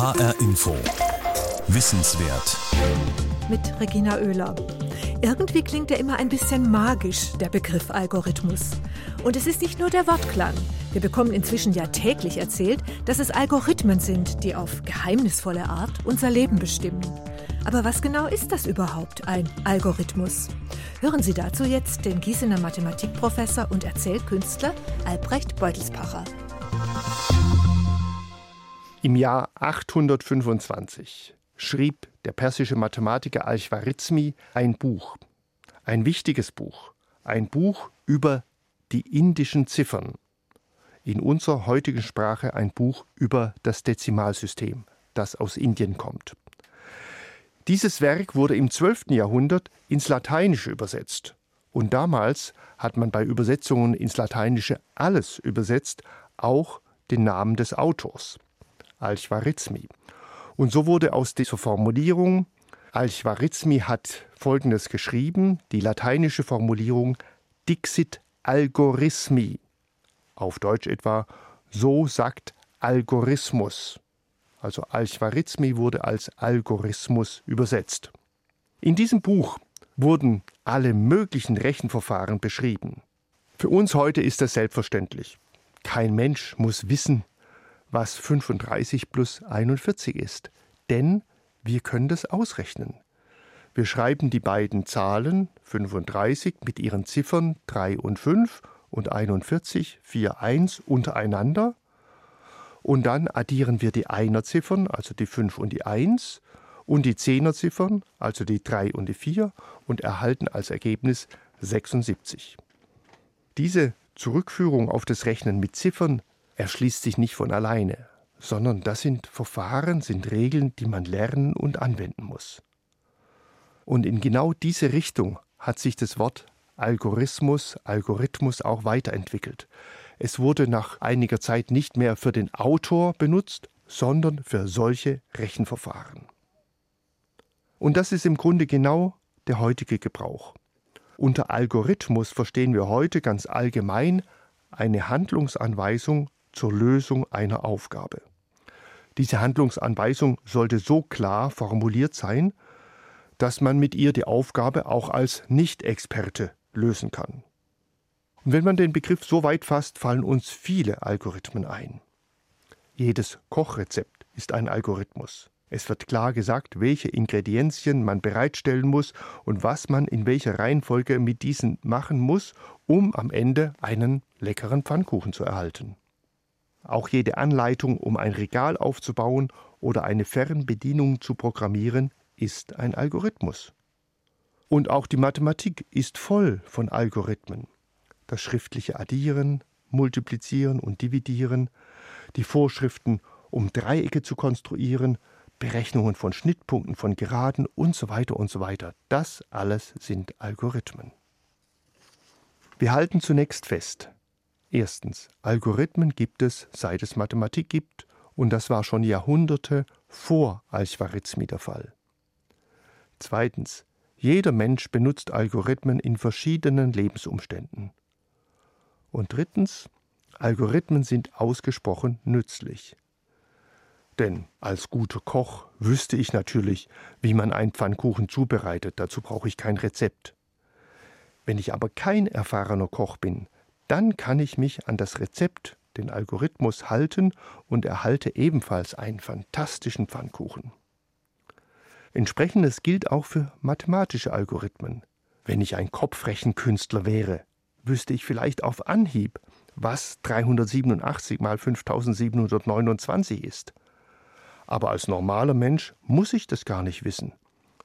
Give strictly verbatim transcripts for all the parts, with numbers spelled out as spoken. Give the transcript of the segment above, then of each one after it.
H R-Info. Wissenswert. Mit Regina Oehler. Irgendwie klingt er immer ein bisschen magisch, der Begriff Algorithmus. Und es ist nicht nur der Wortklang. Wir bekommen inzwischen ja täglich erzählt, dass es Algorithmen sind, die auf geheimnisvolle Art unser Leben bestimmen. Aber was genau ist das überhaupt, ein Algorithmus? Hören Sie dazu jetzt den Gießener Mathematikprofessor und Erzählkünstler Albrecht Beutelspacher. Im Jahr achthundertfünfundzwanzig schrieb der persische Mathematiker Al-Khwarizmi ein Buch, ein wichtiges Buch, ein Buch über die indischen Ziffern. In unserer heutigen Sprache ein Buch über das Dezimalsystem, das aus Indien kommt. Dieses Werk wurde im zwölften Jahrhundert ins Lateinische übersetzt. Und damals hat man bei Übersetzungen ins Lateinische alles übersetzt, auch den Namen des Autors, Al-Khwarizmi. Und so wurde aus dieser Formulierung, Al-Khwarizmi hat Folgendes geschrieben, die lateinische Formulierung Dixit Algorismi, auf Deutsch etwa, so sagt Algorithmus. Also Al-Khwarizmi wurde als Algorithmus übersetzt. In diesem Buch wurden alle möglichen Rechenverfahren beschrieben. Für uns heute ist das selbstverständlich. Kein Mensch muss wissen, was fünfunddreißig plus einundvierzig ist, denn wir können das ausrechnen. Wir schreiben die beiden Zahlen fünfunddreißig mit ihren Ziffern drei und fünf und einundvierzig, vier, eins untereinander. Und dann addieren wir die Einer-Ziffern, also die fünf und die eins, und die Zehner-Ziffern, also die drei und die vier, und erhalten als Ergebnis sechsundsiebzig. Diese Zurückführung auf das Rechnen mit Ziffern erschließt sich nicht von alleine, sondern das sind Verfahren, sind Regeln, die man lernen und anwenden muss. Und in genau diese Richtung hat sich das Wort Algorithmus, Algorithmus auch weiterentwickelt. Es wurde nach einiger Zeit nicht mehr für den Autor benutzt, sondern für solche Rechenverfahren. Und das ist im Grunde genau der heutige Gebrauch. Unter Algorithmus verstehen wir heute ganz allgemein eine Handlungsanweisung zur Lösung einer Aufgabe. Diese Handlungsanweisung sollte so klar formuliert sein, dass man mit ihr die Aufgabe auch als Nicht-Experte lösen kann. Und wenn man den Begriff so weit fasst, fallen uns viele Algorithmen ein. Jedes Kochrezept ist ein Algorithmus. Es wird klar gesagt, welche Ingredienzien man bereitstellen muss und was man in welcher Reihenfolge mit diesen machen muss, um am Ende einen leckeren Pfannkuchen zu erhalten. Auch jede Anleitung, um ein Regal aufzubauen oder eine Fernbedienung zu programmieren, ist ein Algorithmus. Und auch die Mathematik ist voll von Algorithmen. Das schriftliche Addieren, Multiplizieren und Dividieren, die Vorschriften, um Dreiecke zu konstruieren, Berechnungen von Schnittpunkten, von Geraden und so weiter und so weiter. Das alles sind Algorithmen. Wir halten zunächst fest. Erstens, Algorithmen gibt es, seit es Mathematik gibt, und das war schon Jahrhunderte vor Al-Khwarizmi der Fall. Zweitens, jeder Mensch benutzt Algorithmen in verschiedenen Lebensumständen. Und drittens, Algorithmen sind ausgesprochen nützlich. Denn als guter Koch wüsste ich natürlich, wie man einen Pfannkuchen zubereitet, dazu brauche ich kein Rezept. Wenn ich aber kein erfahrener Koch bin, dann kann ich mich an das Rezept, den Algorithmus, halten und erhalte ebenfalls einen fantastischen Pfannkuchen. Entsprechendes gilt auch für mathematische Algorithmen. Wenn ich ein Kopfrechenkünstler wäre, wüsste ich vielleicht auf Anhieb, was dreihundertsiebenundachtzig mal fünftausendsiebenhundertneunundzwanzig ist. Aber als normaler Mensch muss ich das gar nicht wissen,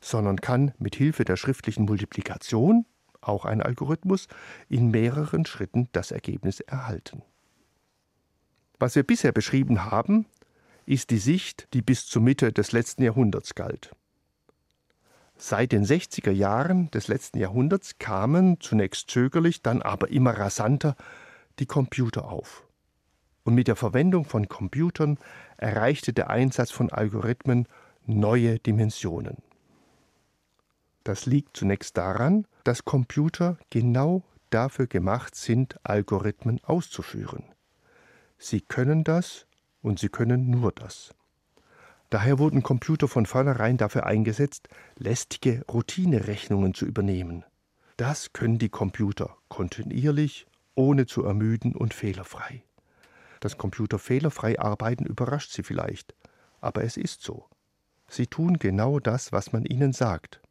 sondern kann mit Hilfe der schriftlichen Multiplikation, auch ein Algorithmus, in mehreren Schritten das Ergebnis erhalten. Was wir bisher beschrieben haben, ist die Sicht, die bis zur Mitte des letzten Jahrhunderts galt. Seit den sechziger Jahren des letzten Jahrhunderts kamen, zunächst zögerlich, dann aber immer rasanter, die Computer auf. Und mit der Verwendung von Computern erreichte der Einsatz von Algorithmen neue Dimensionen. Das liegt zunächst daran, dass Computer genau dafür gemacht sind, Algorithmen auszuführen. Sie können das und sie können nur das. Daher wurden Computer von vornherein dafür eingesetzt, lästige Routinerechnungen zu übernehmen. Das können die Computer kontinuierlich, ohne zu ermüden und fehlerfrei. Dass Computer fehlerfrei arbeiten, überrascht Sie vielleicht, aber es ist so. Sie tun genau das, was man ihnen sagt.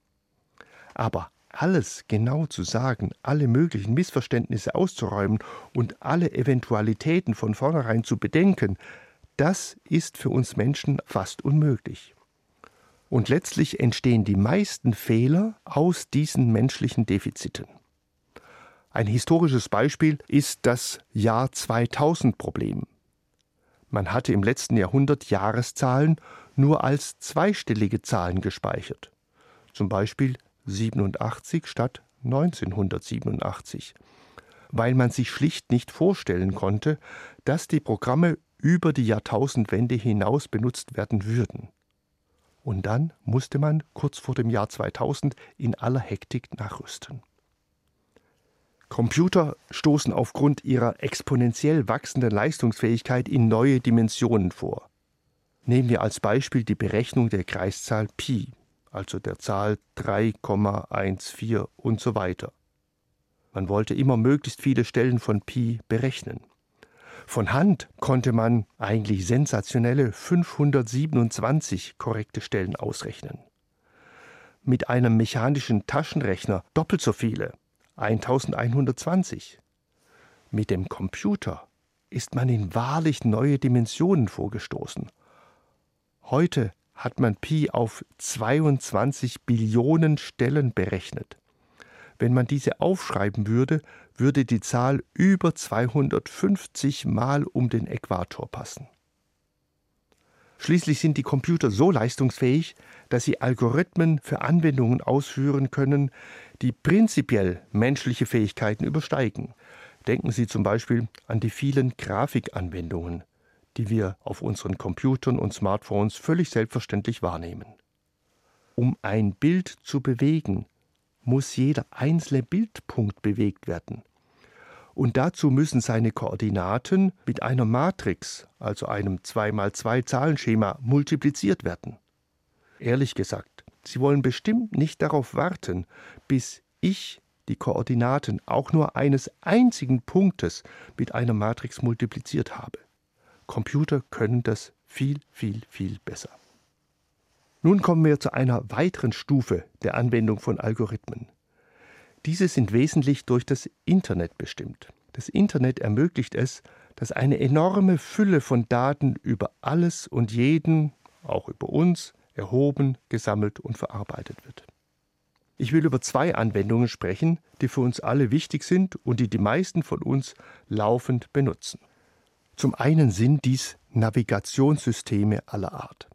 Aber alles genau zu sagen, alle möglichen Missverständnisse auszuräumen und alle Eventualitäten von vornherein zu bedenken, das ist für uns Menschen fast unmöglich. Und letztlich entstehen die meisten Fehler aus diesen menschlichen Defiziten. Ein historisches Beispiel ist das Jahr zweitausend Problem. Man hatte im letzten Jahrhundert Jahreszahlen nur als zweistellige Zahlen gespeichert. Zum Beispiel siebenundachtzig statt neunzehnhundertsiebenundachtzig. Weil man sich schlicht nicht vorstellen konnte, dass die Programme über die Jahrtausendwende hinaus benutzt werden würden. Und dann musste man kurz vor dem Jahr zweitausend in aller Hektik nachrüsten. Computer stoßen aufgrund ihrer exponentiell wachsenden Leistungsfähigkeit in neue Dimensionen vor. Nehmen wir als Beispiel die Berechnung der Kreiszahl Pi, also der Zahl drei Komma eins vier und so weiter. Man wollte immer möglichst viele Stellen von Pi berechnen. Von Hand konnte man eigentlich sensationelle fünfhundertsiebenundzwanzig korrekte Stellen ausrechnen. Mit einem mechanischen Taschenrechner doppelt so viele, eintausendeinhundertzwanzig. Mit dem Computer ist man in wahrlich neue Dimensionen vorgestoßen. Heute hat man Pi auf zweiundzwanzig Billionen Stellen berechnet. Wenn man diese aufschreiben würde, würde die Zahl über zweihundertfünfzig Mal um den Äquator passen. Schließlich sind die Computer so leistungsfähig, dass sie Algorithmen für Anwendungen ausführen können, die prinzipiell menschliche Fähigkeiten übersteigen. Denken Sie zum Beispiel an die vielen Grafikanwendungen, die wir auf unseren Computern und Smartphones völlig selbstverständlich wahrnehmen. Um ein Bild zu bewegen, muss jeder einzelne Bildpunkt bewegt werden. Und dazu müssen seine Koordinaten mit einer Matrix, also einem zwei mal zwei Zahlenschema, multipliziert werden. Ehrlich gesagt, Sie wollen bestimmt nicht darauf warten, bis ich die Koordinaten auch nur eines einzigen Punktes mit einer Matrix multipliziert habe. Computer können das viel, viel, viel besser. Nun kommen wir zu einer weiteren Stufe der Anwendung von Algorithmen. Diese sind wesentlich durch das Internet bestimmt. Das Internet ermöglicht es, dass eine enorme Fülle von Daten über alles und jeden, auch über uns, erhoben, gesammelt und verarbeitet wird. Ich will über zwei Anwendungen sprechen, die für uns alle wichtig sind und die die meisten von uns laufend benutzen. Zum einen sind dies Navigationssysteme aller Art.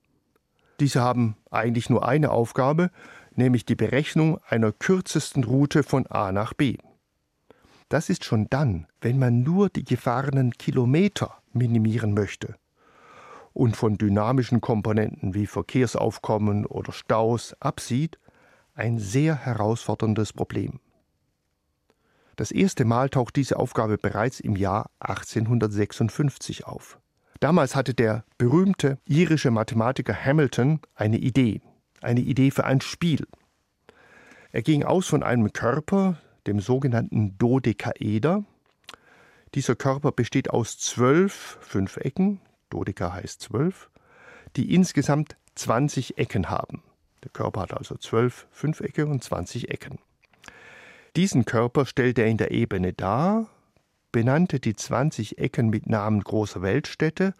Diese haben eigentlich nur eine Aufgabe, nämlich die Berechnung einer kürzesten Route von A nach B. Das ist schon dann, wenn man nur die gefahrenen Kilometer minimieren möchte und von dynamischen Komponenten wie Verkehrsaufkommen oder Staus absieht, ein sehr herausforderndes Problem. Das erste Mal taucht diese Aufgabe bereits im Jahr achtzehnhundertsechsundfünfzig auf. Damals hatte der berühmte irische Mathematiker Hamilton eine Idee, eine Idee für ein Spiel. Er ging aus von einem Körper, dem sogenannten Dodekaeder. Dieser Körper besteht aus zwölf Fünfecken, Dodeka heißt zwölf, die insgesamt zwanzig Ecken haben. Der Körper hat also zwölf Fünfecke und zwanzig Ecken. Diesen Körper stellte er in der Ebene dar, benannte die zwanzig Ecken mit Namen großer Weltstädte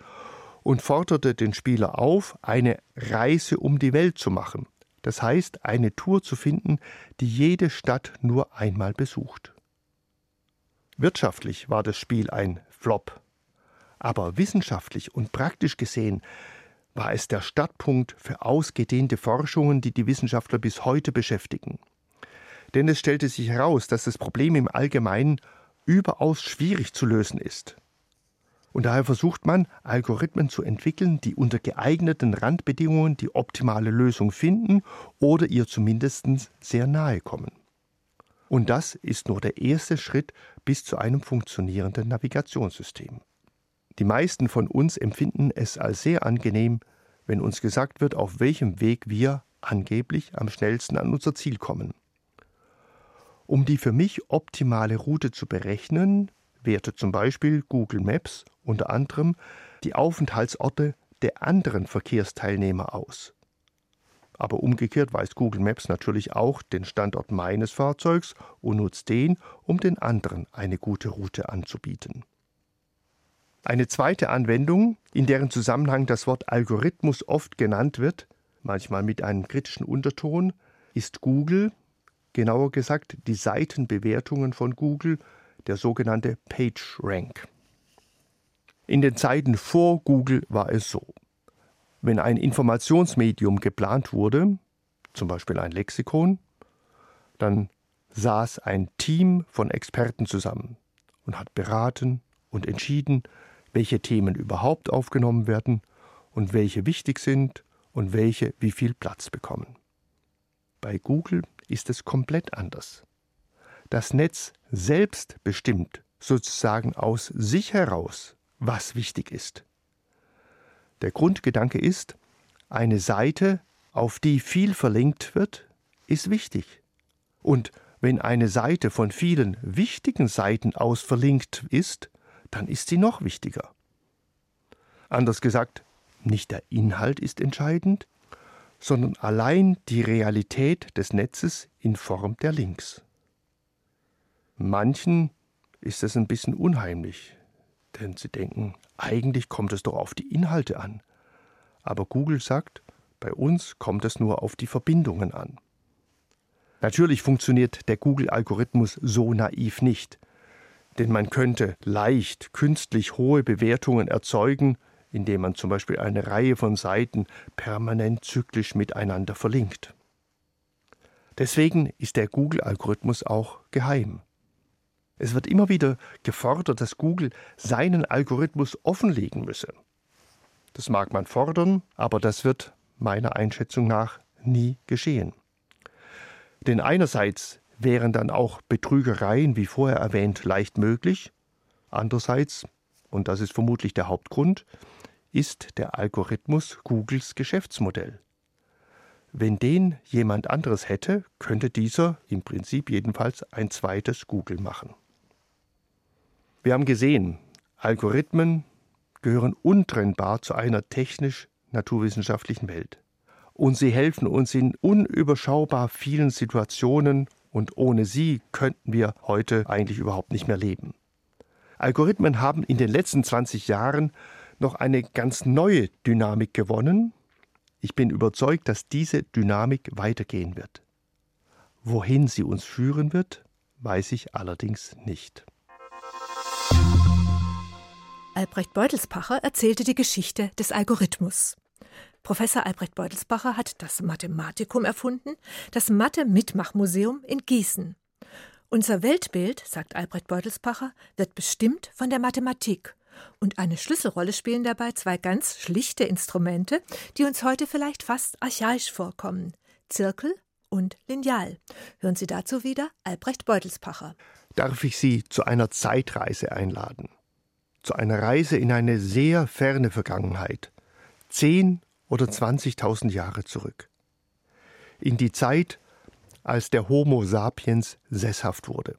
und forderte den Spieler auf, eine Reise um die Welt zu machen. Das heißt, eine Tour zu finden, die jede Stadt nur einmal besucht. Wirtschaftlich war das Spiel ein Flop. Aber wissenschaftlich und praktisch gesehen war es der Startpunkt für ausgedehnte Forschungen, die die Wissenschaftler bis heute beschäftigen. Denn es stellte sich heraus, dass das Problem im Allgemeinen überaus schwierig zu lösen ist. Und daher versucht man, Algorithmen zu entwickeln, die unter geeigneten Randbedingungen die optimale Lösung finden oder ihr zumindest sehr nahe kommen. Und das ist nur der erste Schritt bis zu einem funktionierenden Navigationssystem. Die meisten von uns empfinden es als sehr angenehm, wenn uns gesagt wird, auf welchem Weg wir angeblich am schnellsten an unser Ziel kommen. Um die für mich optimale Route zu berechnen, wertet zum Beispiel Google Maps unter anderem die Aufenthaltsorte der anderen Verkehrsteilnehmer aus. Aber umgekehrt weiß Google Maps natürlich auch den Standort meines Fahrzeugs und nutzt den, um den anderen eine gute Route anzubieten. Eine zweite Anwendung, in deren Zusammenhang das Wort Algorithmus oft genannt wird, manchmal mit einem kritischen Unterton, ist Google, genauer gesagt die Seitenbewertungen von Google, der sogenannte Page-Rank. In den Zeiten vor Google war es so: Wenn ein Informationsmedium geplant wurde, zum Beispiel ein Lexikon, dann saß ein Team von Experten zusammen und hat beraten und entschieden, welche Themen überhaupt aufgenommen werden und welche wichtig sind und welche wie viel Platz bekommen. Bei Google ist es komplett anders. Das Netz selbst bestimmt sozusagen aus sich heraus, was wichtig ist. Der Grundgedanke ist, eine Seite, auf die viel verlinkt wird, ist wichtig. Und wenn eine Seite von vielen wichtigen Seiten aus verlinkt ist, dann ist sie noch wichtiger. Anders gesagt, nicht der Inhalt ist entscheidend, sondern allein die Realität des Netzes in Form der Links. Manchen ist es ein bisschen unheimlich, denn sie denken, eigentlich kommt es doch auf die Inhalte an. Aber Google sagt, bei uns kommt es nur auf die Verbindungen an. Natürlich funktioniert der Google-Algorithmus so naiv nicht. Denn man könnte leicht künstlich hohe Bewertungen erzeugen, indem man zum Beispiel eine Reihe von Seiten permanent zyklisch miteinander verlinkt. Deswegen ist der Google-Algorithmus auch geheim. Es wird immer wieder gefordert, dass Google seinen Algorithmus offenlegen müsse. Das mag man fordern, aber das wird meiner Einschätzung nach nie geschehen. Denn einerseits wären dann auch Betrügereien, wie vorher erwähnt, leicht möglich. Andererseits, und das ist vermutlich der Hauptgrund, ist der Algorithmus Googles Geschäftsmodell. Wenn den jemand anderes hätte, könnte dieser im Prinzip jedenfalls ein zweites Google machen. Wir haben gesehen, Algorithmen gehören untrennbar zu einer technisch-naturwissenschaftlichen Welt. Und sie helfen uns in unüberschaubar vielen Situationen, und ohne sie könnten wir heute eigentlich überhaupt nicht mehr leben. Algorithmen haben in den letzten zwanzig Jahren noch eine ganz neue Dynamik gewonnen. Ich bin überzeugt, dass diese Dynamik weitergehen wird. Wohin sie uns führen wird, weiß ich allerdings nicht. Albrecht Beutelspacher erzählte die Geschichte des Algorithmus. Professor Albrecht Beutelspacher hat das Mathematikum erfunden, das Mathe-Mitmachmuseum in Gießen. Unser Weltbild, sagt Albrecht Beutelspacher, wird bestimmt von der Mathematik. Und eine Schlüsselrolle spielen dabei zwei ganz schlichte Instrumente, die uns heute vielleicht fast archaisch vorkommen: Zirkel und Lineal. Hören Sie dazu wieder Albrecht Beutelspacher. Darf ich Sie zu einer Zeitreise einladen? Zu einer Reise in eine sehr ferne Vergangenheit. Zehn oder zwanzigtausend Jahre zurück. In die Zeit, als der Homo sapiens sesshaft wurde.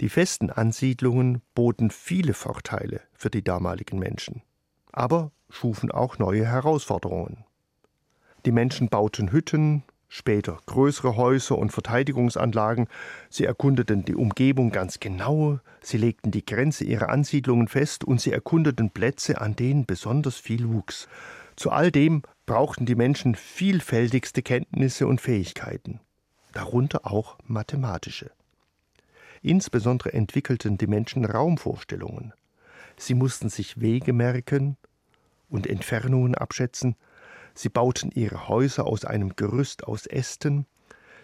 Die festen Ansiedlungen boten viele Vorteile für die damaligen Menschen, aber schufen auch neue Herausforderungen. Die Menschen bauten Hütten, später größere Häuser und Verteidigungsanlagen, sie erkundeten die Umgebung ganz genau, sie legten die Grenze ihrer Ansiedlungen fest und sie erkundeten Plätze, an denen besonders viel wuchs. Zu all dem brauchten die Menschen vielfältigste Kenntnisse und Fähigkeiten, darunter auch mathematische. Insbesondere entwickelten die Menschen Raumvorstellungen. Sie mussten sich Wege merken und Entfernungen abschätzen. Sie bauten ihre Häuser aus einem Gerüst aus Ästen.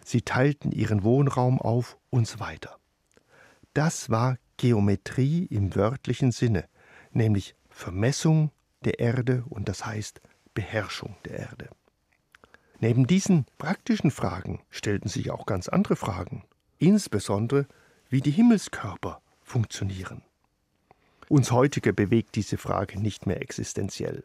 Sie teilten ihren Wohnraum auf und so weiter. Das war Geometrie im wörtlichen Sinne, nämlich Vermessung der Erde und das heißt Beherrschung der Erde. Neben diesen praktischen Fragen stellten sich auch ganz andere Fragen, insbesondere wie die Himmelskörper funktionieren. Uns heutige bewegt diese Frage nicht mehr existenziell.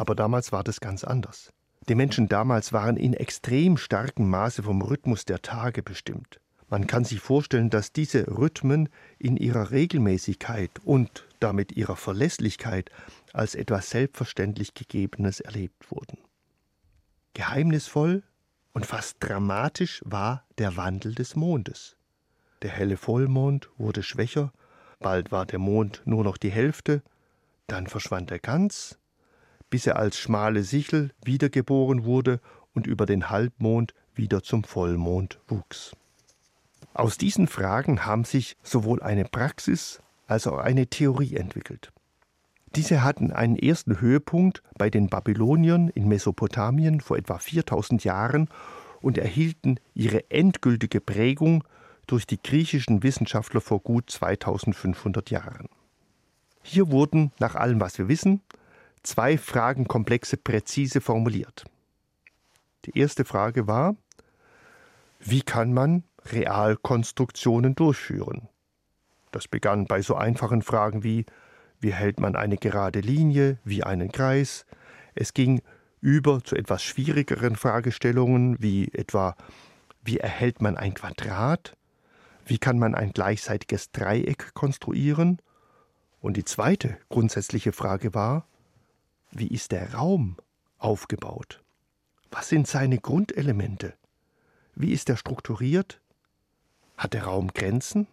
Aber damals war das ganz anders. Die Menschen damals waren in extrem starkem Maße vom Rhythmus der Tage bestimmt. Man kann sich vorstellen, dass diese Rhythmen in ihrer Regelmäßigkeit und damit ihrer Verlässlichkeit als etwas selbstverständlich Gegebenes erlebt wurden. Geheimnisvoll und fast dramatisch war der Wandel des Mondes. Der helle Vollmond wurde schwächer, bald war der Mond nur noch die Hälfte, dann verschwand er ganz, bis er als schmale Sichel wiedergeboren wurde und über den Halbmond wieder zum Vollmond wuchs. Aus diesen Fragen haben sich sowohl eine Praxis als auch eine Theorie entwickelt. Diese hatten einen ersten Höhepunkt bei den Babyloniern in Mesopotamien vor etwa viertausend Jahren und erhielten ihre endgültige Prägung durch die griechischen Wissenschaftler vor gut zweitausendfünfhundert Jahren. Hier wurden, nach allem, was wir wissen, zwei Fragenkomplexe präzise formuliert. Die erste Frage war: Wie kann man Realkonstruktionen durchführen? Das begann bei so einfachen Fragen wie: Wie hält man eine gerade Linie, wie einen Kreis? Es ging über zu etwas schwierigeren Fragestellungen wie etwa: Wie erhält man ein Quadrat? Wie kann man ein gleichseitiges Dreieck konstruieren? Und die zweite grundsätzliche Frage war: Wie ist der Raum aufgebaut? Was sind seine Grundelemente? Wie ist er strukturiert? Hat der Raum Grenzen?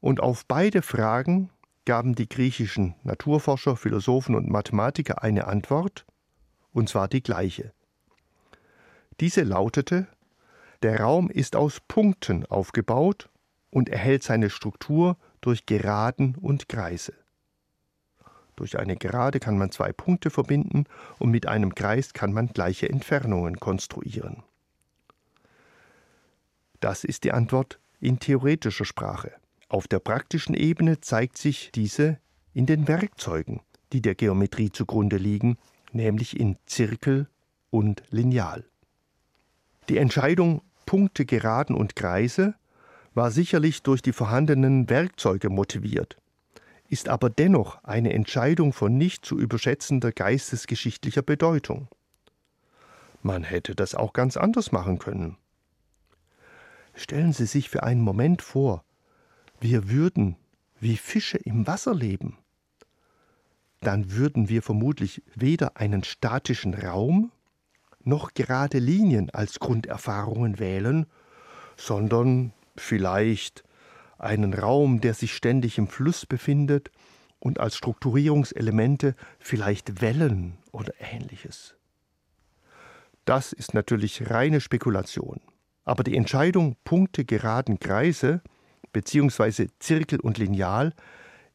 Und auf beide Fragen gaben die griechischen Naturforscher, Philosophen und Mathematiker eine Antwort, und zwar die gleiche. Diese lautete: Der Raum ist aus Punkten aufgebaut und erhält seine Struktur durch Geraden und Kreise. Durch eine Gerade kann man zwei Punkte verbinden und mit einem Kreis kann man gleiche Entfernungen konstruieren. Das ist die Antwort in theoretischer Sprache. Auf der praktischen Ebene zeigt sich diese in den Werkzeugen, die der Geometrie zugrunde liegen, nämlich in Zirkel und Lineal. Die Entscheidung Punkte, Geraden und Kreise war sicherlich durch die vorhandenen Werkzeuge motiviert, ist aber dennoch eine Entscheidung von nicht zu überschätzender geistesgeschichtlicher Bedeutung. Man hätte das auch ganz anders machen können. Stellen Sie sich für einen Moment vor, wir würden wie Fische im Wasser leben. Dann würden wir vermutlich weder einen statischen Raum noch gerade Linien als Grunderfahrungen wählen, sondern vielleicht einen Raum, der sich ständig im Fluss befindet und als Strukturierungselemente vielleicht Wellen oder Ähnliches. Das ist natürlich reine Spekulation. Aber die Entscheidung Punkte, Geraden, Kreise beziehungsweise Zirkel und Lineal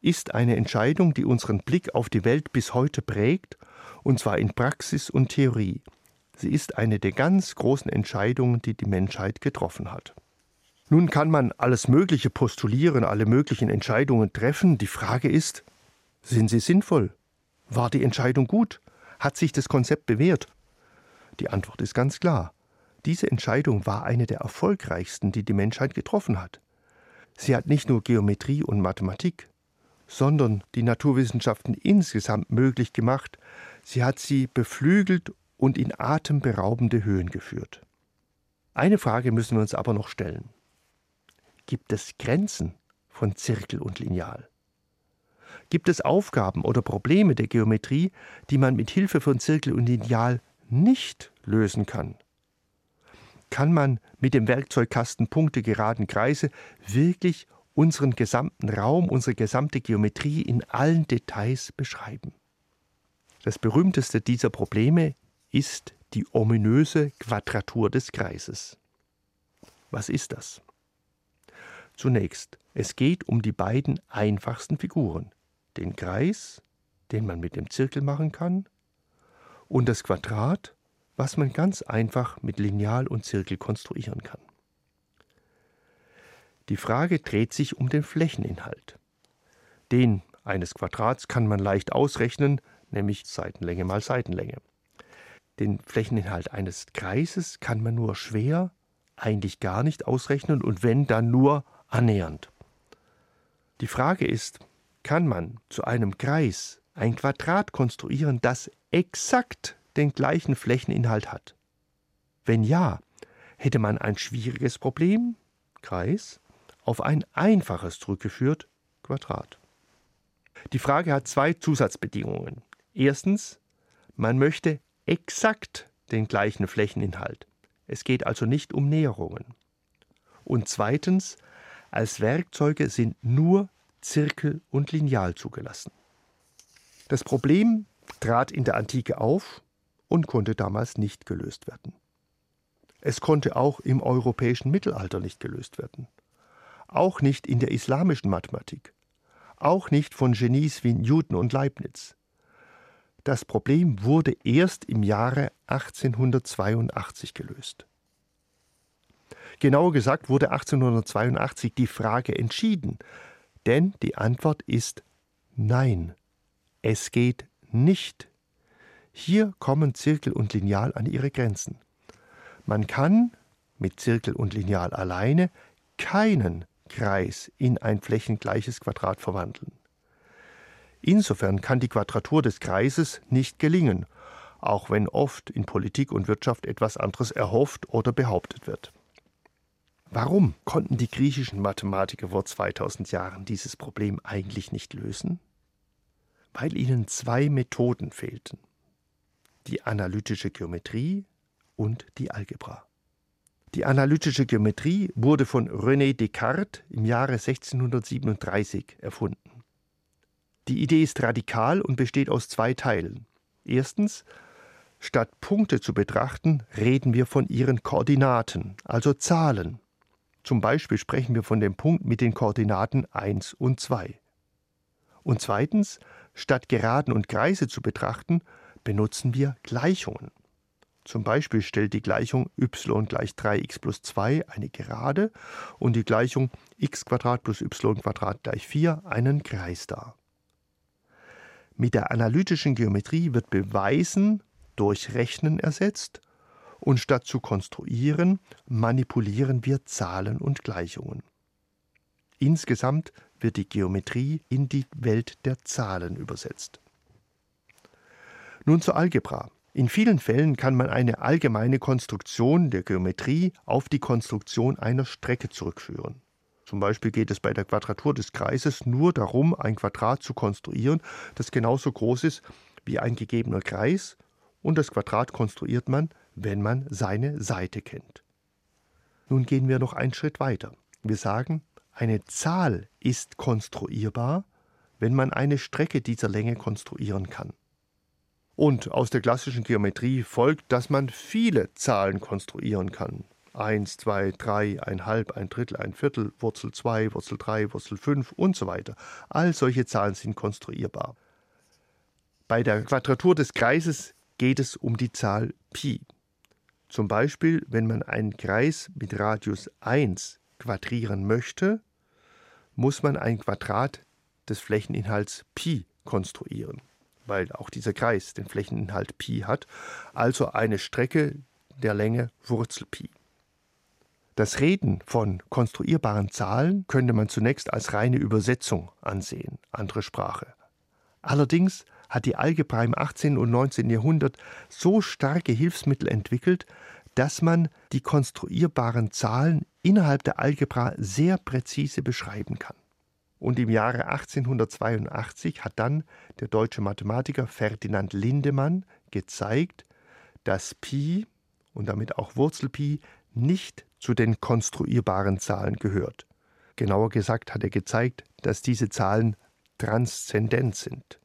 ist eine Entscheidung, die unseren Blick auf die Welt bis heute prägt, und zwar in Praxis und Theorie. Sie ist eine der ganz großen Entscheidungen, die die Menschheit getroffen hat. Nun kann man alles Mögliche postulieren, alle möglichen Entscheidungen treffen. Die Frage ist: Sind sie sinnvoll? War die Entscheidung gut? Hat sich das Konzept bewährt? Die Antwort ist ganz klar. Diese Entscheidung war eine der erfolgreichsten, die die Menschheit getroffen hat. Sie hat nicht nur Geometrie und Mathematik, sondern die Naturwissenschaften insgesamt möglich gemacht. Sie hat sie beflügelt und in atemberaubende Höhen geführt. Eine Frage müssen wir uns aber noch stellen. Gibt es Grenzen von Zirkel und Lineal? Gibt es Aufgaben oder Probleme der Geometrie, die man mit Hilfe von Zirkel und Lineal nicht lösen kann? Kann man mit dem Werkzeugkasten Punkte, Geraden, Kreise wirklich unseren gesamten Raum, unsere gesamte Geometrie in allen Details beschreiben? Das berühmteste dieser Probleme ist die ominöse Quadratur des Kreises. Was ist das? Zunächst, es geht um die beiden einfachsten Figuren, den Kreis, den man mit dem Zirkel machen kann, und das Quadrat, was man ganz einfach mit Lineal und Zirkel konstruieren kann. Die Frage dreht sich um den Flächeninhalt. Den eines Quadrats kann man leicht ausrechnen, nämlich Seitenlänge mal Seitenlänge. Den Flächeninhalt eines Kreises kann man nur schwer, eigentlich gar nicht ausrechnen und wenn, dann nur annähernd. Die Frage ist, kann man zu einem Kreis ein Quadrat konstruieren, das exakt den gleichen Flächeninhalt hat? Wenn ja, hätte man ein schwieriges Problem, Kreis, auf ein einfaches zurückgeführt, Quadrat. Die Frage hat zwei Zusatzbedingungen. Erstens, man möchte exakt den gleichen Flächeninhalt. Es geht also nicht um Näherungen. Und zweitens, als Werkzeuge sind nur Zirkel und Lineal zugelassen. Das Problem trat in der Antike auf und konnte damals nicht gelöst werden. Es konnte auch im europäischen Mittelalter nicht gelöst werden. Auch nicht in der islamischen Mathematik. Auch nicht von Genies wie Newton und Leibniz. Das Problem wurde erst im Jahre achtzehnhundertzweiundachtzig gelöst. Genauer gesagt wurde achtzehnhundertzweiundachtzig die Frage entschieden, denn die Antwort ist nein, es geht nicht. Hier kommen Zirkel und Lineal an ihre Grenzen. Man kann mit Zirkel und Lineal alleine keinen Kreis in ein flächengleiches Quadrat verwandeln. Insofern kann die Quadratur des Kreises nicht gelingen, auch wenn oft in Politik und Wirtschaft etwas anderes erhofft oder behauptet wird. Warum konnten die griechischen Mathematiker vor zweitausend Jahren dieses Problem eigentlich nicht lösen? Weil ihnen zwei Methoden fehlten: die analytische Geometrie und die Algebra. Die analytische Geometrie wurde von René Descartes im Jahre sechzehnhundertsiebenunddreißig erfunden. Die Idee ist radikal und besteht aus zwei Teilen. Erstens, statt Punkte zu betrachten, reden wir von ihren Koordinaten, also Zahlen. Zum Beispiel sprechen wir von dem Punkt mit den Koordinaten eins und zwei. Und zweitens, statt Geraden und Kreise zu betrachten, benutzen wir Gleichungen. Zum Beispiel stellt die Gleichung y gleich drei x plus zwei eine Gerade und die Gleichung x Quadrat plus y Quadrat gleich vier einen Kreis dar. Mit der analytischen Geometrie wird Beweisen durch Rechnen ersetzt. Und statt zu konstruieren, manipulieren wir Zahlen und Gleichungen. Insgesamt wird die Geometrie in die Welt der Zahlen übersetzt. Nun zur Algebra. In vielen Fällen kann man eine allgemeine Konstruktion der Geometrie auf die Konstruktion einer Strecke zurückführen. Zum Beispiel geht es bei der Quadratur des Kreises nur darum, ein Quadrat zu konstruieren, das genauso groß ist wie ein gegebener Kreis, und das Quadrat konstruiert man, wenn man seine Seite kennt. Nun gehen wir noch einen Schritt weiter. Wir sagen, eine Zahl ist konstruierbar, wenn man eine Strecke dieser Länge konstruieren kann. Und aus der klassischen Geometrie folgt, dass man viele Zahlen konstruieren kann. eins, zwei, drei, ein halb, ein Drittel, ein Viertel, Wurzel zwei, Wurzel drei, Wurzel fünf und so weiter. All solche Zahlen sind konstruierbar. Bei der Quadratur des Kreises geht es um die Zahl Pi. Zum Beispiel, wenn man einen Kreis mit Radius eins quadrieren möchte, muss man ein Quadrat des Flächeninhalts Pi konstruieren, weil auch dieser Kreis den Flächeninhalt Pi hat, also eine Strecke der Länge Wurzel Pi. Das Reden von konstruierbaren Zahlen könnte man zunächst als reine Übersetzung ansehen, andere Sprache. Allerdings hat die Algebra im achtzehnten und neunzehnten Jahrhundert so starke Hilfsmittel entwickelt, dass man die konstruierbaren Zahlen innerhalb der Algebra sehr präzise beschreiben kann. Und im Jahre achtzehnhundertzweiundachtzig hat dann der deutsche Mathematiker Ferdinand Lindemann gezeigt, dass Pi und damit auch Wurzel-Pi nicht zu den konstruierbaren Zahlen gehört. Genauer gesagt hat er gezeigt, dass diese Zahlen transzendent sind.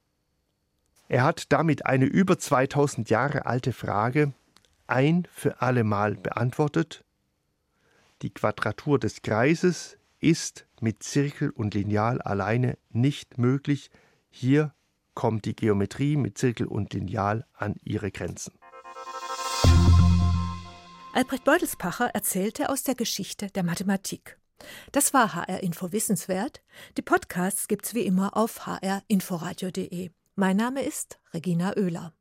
Er hat damit eine über zweitausend Jahre alte Frage ein für alle Mal beantwortet. Die Quadratur des Kreises ist mit Zirkel und Lineal alleine nicht möglich. Hier kommt die Geometrie mit Zirkel und Lineal an ihre Grenzen. Albrecht Beutelspacher erzählte aus der Geschichte der Mathematik. Das war hr-iNFO Wissenswert. Die Podcasts gibt's wie immer auf h r bindestrich info radio punkt de. Mein Name ist Regina Oehler.